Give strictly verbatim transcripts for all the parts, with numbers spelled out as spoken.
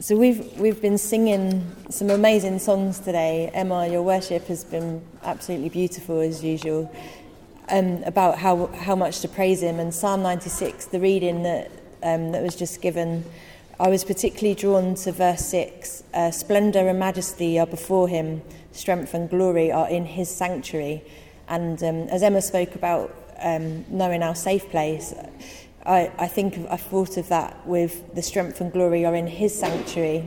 So we've we've been singing some amazing songs today. Emma, your worship has been absolutely beautiful as usual, um, about how how much to praise him. And Psalm ninety-six, the reading that um, that was just given, I was particularly drawn to verse six. Uh, Splendor and majesty are before him, strength and glory are in his sanctuary. And um, as Emma spoke about um, knowing our safe place, I, I think I've thought of that with the strength and glory are in his sanctuary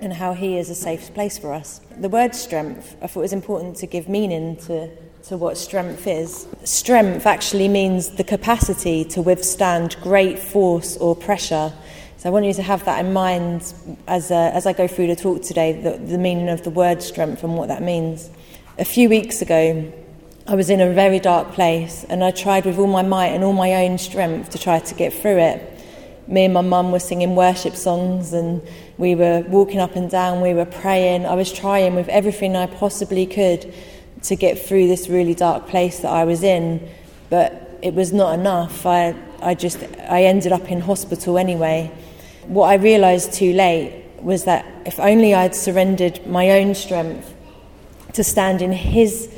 and how he is a safe place for us. The word strength, I thought it was important to give meaning to, to what strength is. Strength actually means the capacity to withstand great force or pressure. So I want you to have that in mind as, uh, as I go through the talk today, the, the meaning of the word strength and what that means. A few weeks ago, I was in a very dark place and I tried with all my might and all my own strength to try to get through it. Me and my mum were singing worship songs and we were walking up and down, we were praying. I was trying with everything I possibly could to get through this really dark place that I was in, but it was not enough. I, I just, I ended up in hospital anyway. What I realised too late was that if only I'd surrendered my own strength to stand in his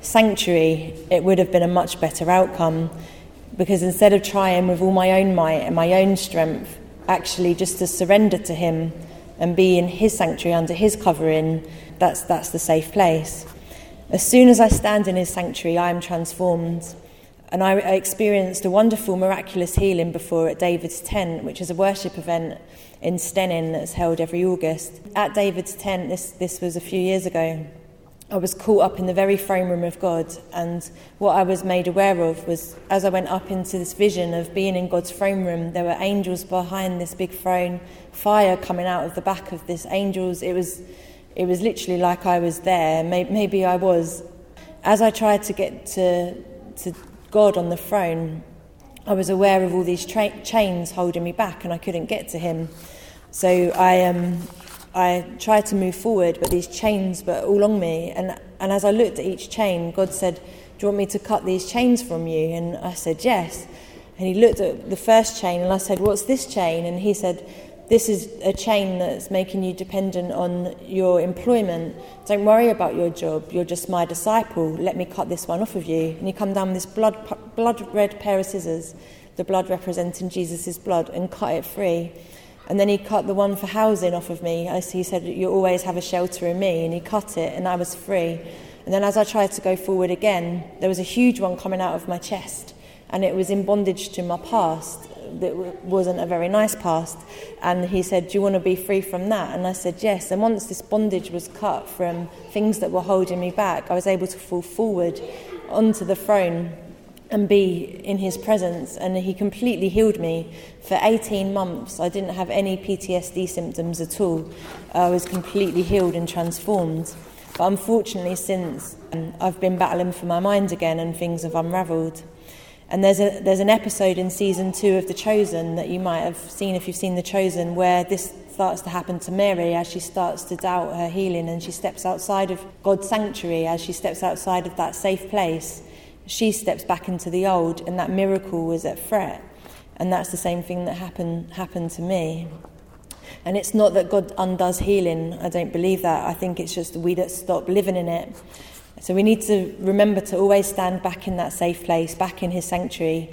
sanctuary, it would have been a much better outcome, because instead of trying with all my own might and my own strength, actually just to surrender to him and be in his sanctuary under his covering, that's that's the safe place. As soon as I stand in his sanctuary, I am transformed. And I experienced a wonderful miraculous healing before at David's Tent, which is a worship event in Stenin that's held every August. At David's Tent, this this was a few years ago, I was caught up in the very throne room of God, and what I was made aware of was, as I went up into this vision of being in God's throne room, there were angels behind this big throne, fire coming out of the back of this angels. It was it was literally like I was there. Maybe I was. As I tried to get to, to God on the throne, I was aware of all these tra- chains holding me back, and I couldn't get to him. So I... Um, I tried to move forward, but these chains were all on me. And, and as I looked at each chain, God said, do you want me to cut these chains from you? And I said, yes. And he looked at the first chain and I said, what's this chain? And he said, this is a chain that's making you dependent on your employment. Don't worry about your job. You're just my disciple. Let me cut this one off of you. And he come down with this blood, blood red pair of scissors, the blood representing Jesus' blood, and cut it free. And then he cut the one for housing off of me. He said, you'll always have a shelter in me. And he cut it, and I was free. And then as I tried to go forward again, there was a huge one coming out of my chest. And it was in bondage to my past. That wasn't a very nice past. And he said, do you want to be free from that? And I said, yes. And once this bondage was cut from things that were holding me back, I was able to fall forward onto the throne and be in his presence, and he completely healed me. For eighteen months, I didn't have any P T S D symptoms at all. I was completely healed and transformed. But unfortunately, since um, I've been battling for my mind again, and things have unravelled. And there's a there's an episode in season two of The Chosen that you might have seen if you've seen The Chosen, where this starts to happen to Mary as she starts to doubt her healing, and she steps outside of God's sanctuary, as she steps outside of that safe place. She steps back into the old, and that miracle was at threat. And that's the same thing that happened happened to me. And it's not that God undoes healing. I don't believe that. I think it's just we that stop living in it. So we need to remember to always stand back in that safe place, back in his sanctuary.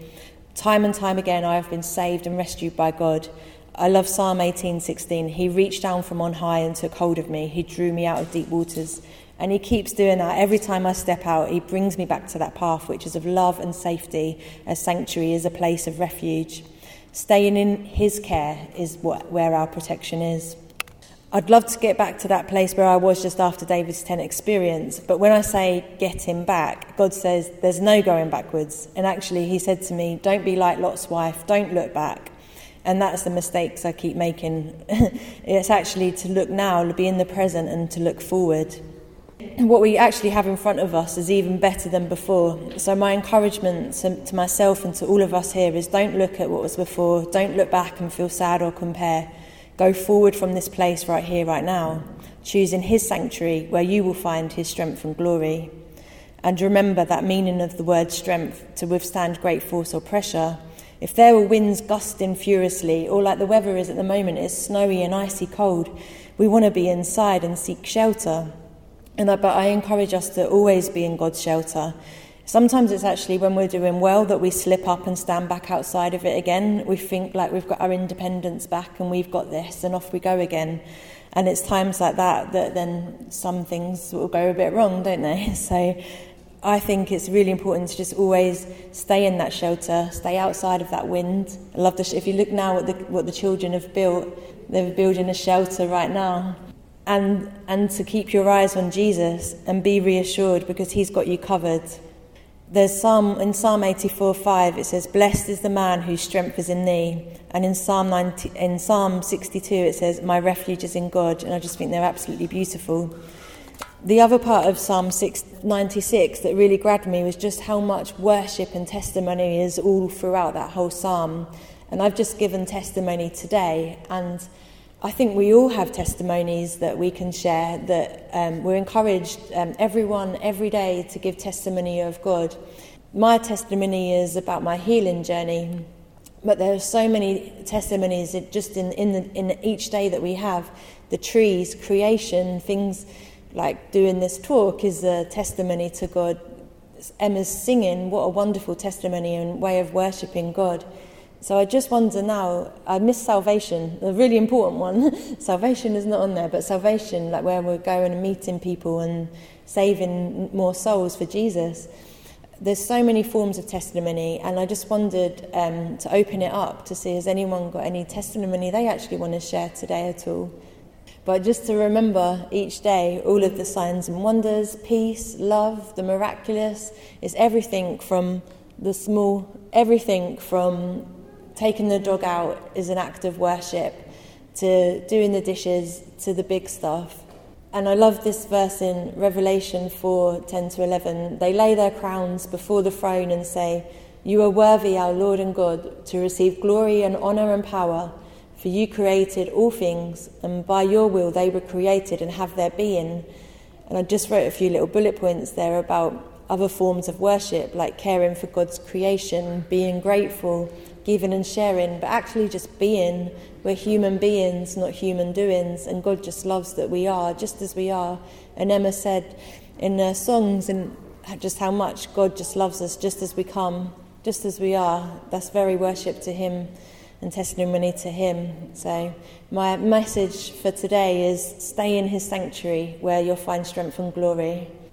Time and time again, I have been saved and rescued by God. I love Psalm eighteen sixteen. He reached down from on high and took hold of me. He drew me out of deep waters. And he keeps doing that. Every time I step out, he brings me back to that path, which is of love and safety. A sanctuary is a place of refuge. Staying in his care is what, where our protection is. I'd love to get back to that place where I was just after David's Tent experience. But when I say get him back, God says there's no going backwards. And actually, he said to me, don't be like Lot's wife. Don't look back. And that's the mistakes I keep making. It's actually to look now, to be in the present, and to look forward. What we actually have in front of us is even better than before. So my encouragement to, to myself and to all of us here is don't look at what was before, don't look back and feel sad or compare. Go forward from this place right here, right now, choosing his sanctuary where you will find his strength and glory. And remember that meaning of the word strength, to withstand great force or pressure, If there were winds gusting furiously, or like the weather is at the moment, it's snowy and icy cold, we want to be inside and seek shelter. And I, but I encourage us to always be in God's shelter. Sometimes it's actually when we're doing well that we slip up and stand back outside of it again. We think like we've got our independence back and we've got this and off we go again. And it's times like that that then some things will go a bit wrong, don't they? So I think it's really important to just always stay in that shelter, stay outside of that wind. I love the sh- if you look now at the, what the children have built, they're building a shelter right now. And and to keep your eyes on Jesus and be reassured because he's got you covered. There's Psalm, in Psalm eighty-four five, it says, "Blessed is the man whose strength is in thee." And in Psalm nineteen, in Psalm sixty-two, it says, "My refuge is in God." And I just think they're absolutely beautiful. The other part of Psalm ninety-six that really grabbed me was just how much worship and testimony is all throughout that whole psalm. And I've just given testimony today, and I think we all have testimonies that we can share, that um, we're encouraged, um, everyone, every day, to give testimony of God. My testimony is about my healing journey, but there are so many testimonies that just in, in, the, in each day that we have. The trees, creation, things like doing this talk is a testimony to God. Emma's singing, what a wonderful testimony and way of worshipping God. So I just wonder now, I miss salvation, a really important one. Salvation is not on there, but salvation, like where we're going and meeting people and saving more souls for Jesus. There's so many forms of testimony, and I just wondered um, to open it up to see, has anyone got any testimony they actually want to share today at all? But just to remember each day, all of the signs and wonders, peace, love, the miraculous, is everything from the small, everything from taking the dog out is an act of worship, to doing the dishes, to the big stuff. And I love this verse in Revelation four ten to eleven. They lay their crowns before the throne and say, "You are worthy, our Lord and God, to receive glory and honour and power, for you created all things, and by your will they were created and have their being." And I just wrote a few little bullet points there about other forms of worship, like caring for God's creation, being grateful, giving and sharing, but actually just being. We're human beings, not human doings, and God just loves that we are just as we are. And Emma said in her songs and just how much God just loves us just as we come, just as we are. That's very worship to him and testimony to him. So my message for today is stay in his sanctuary where you'll find strength and glory.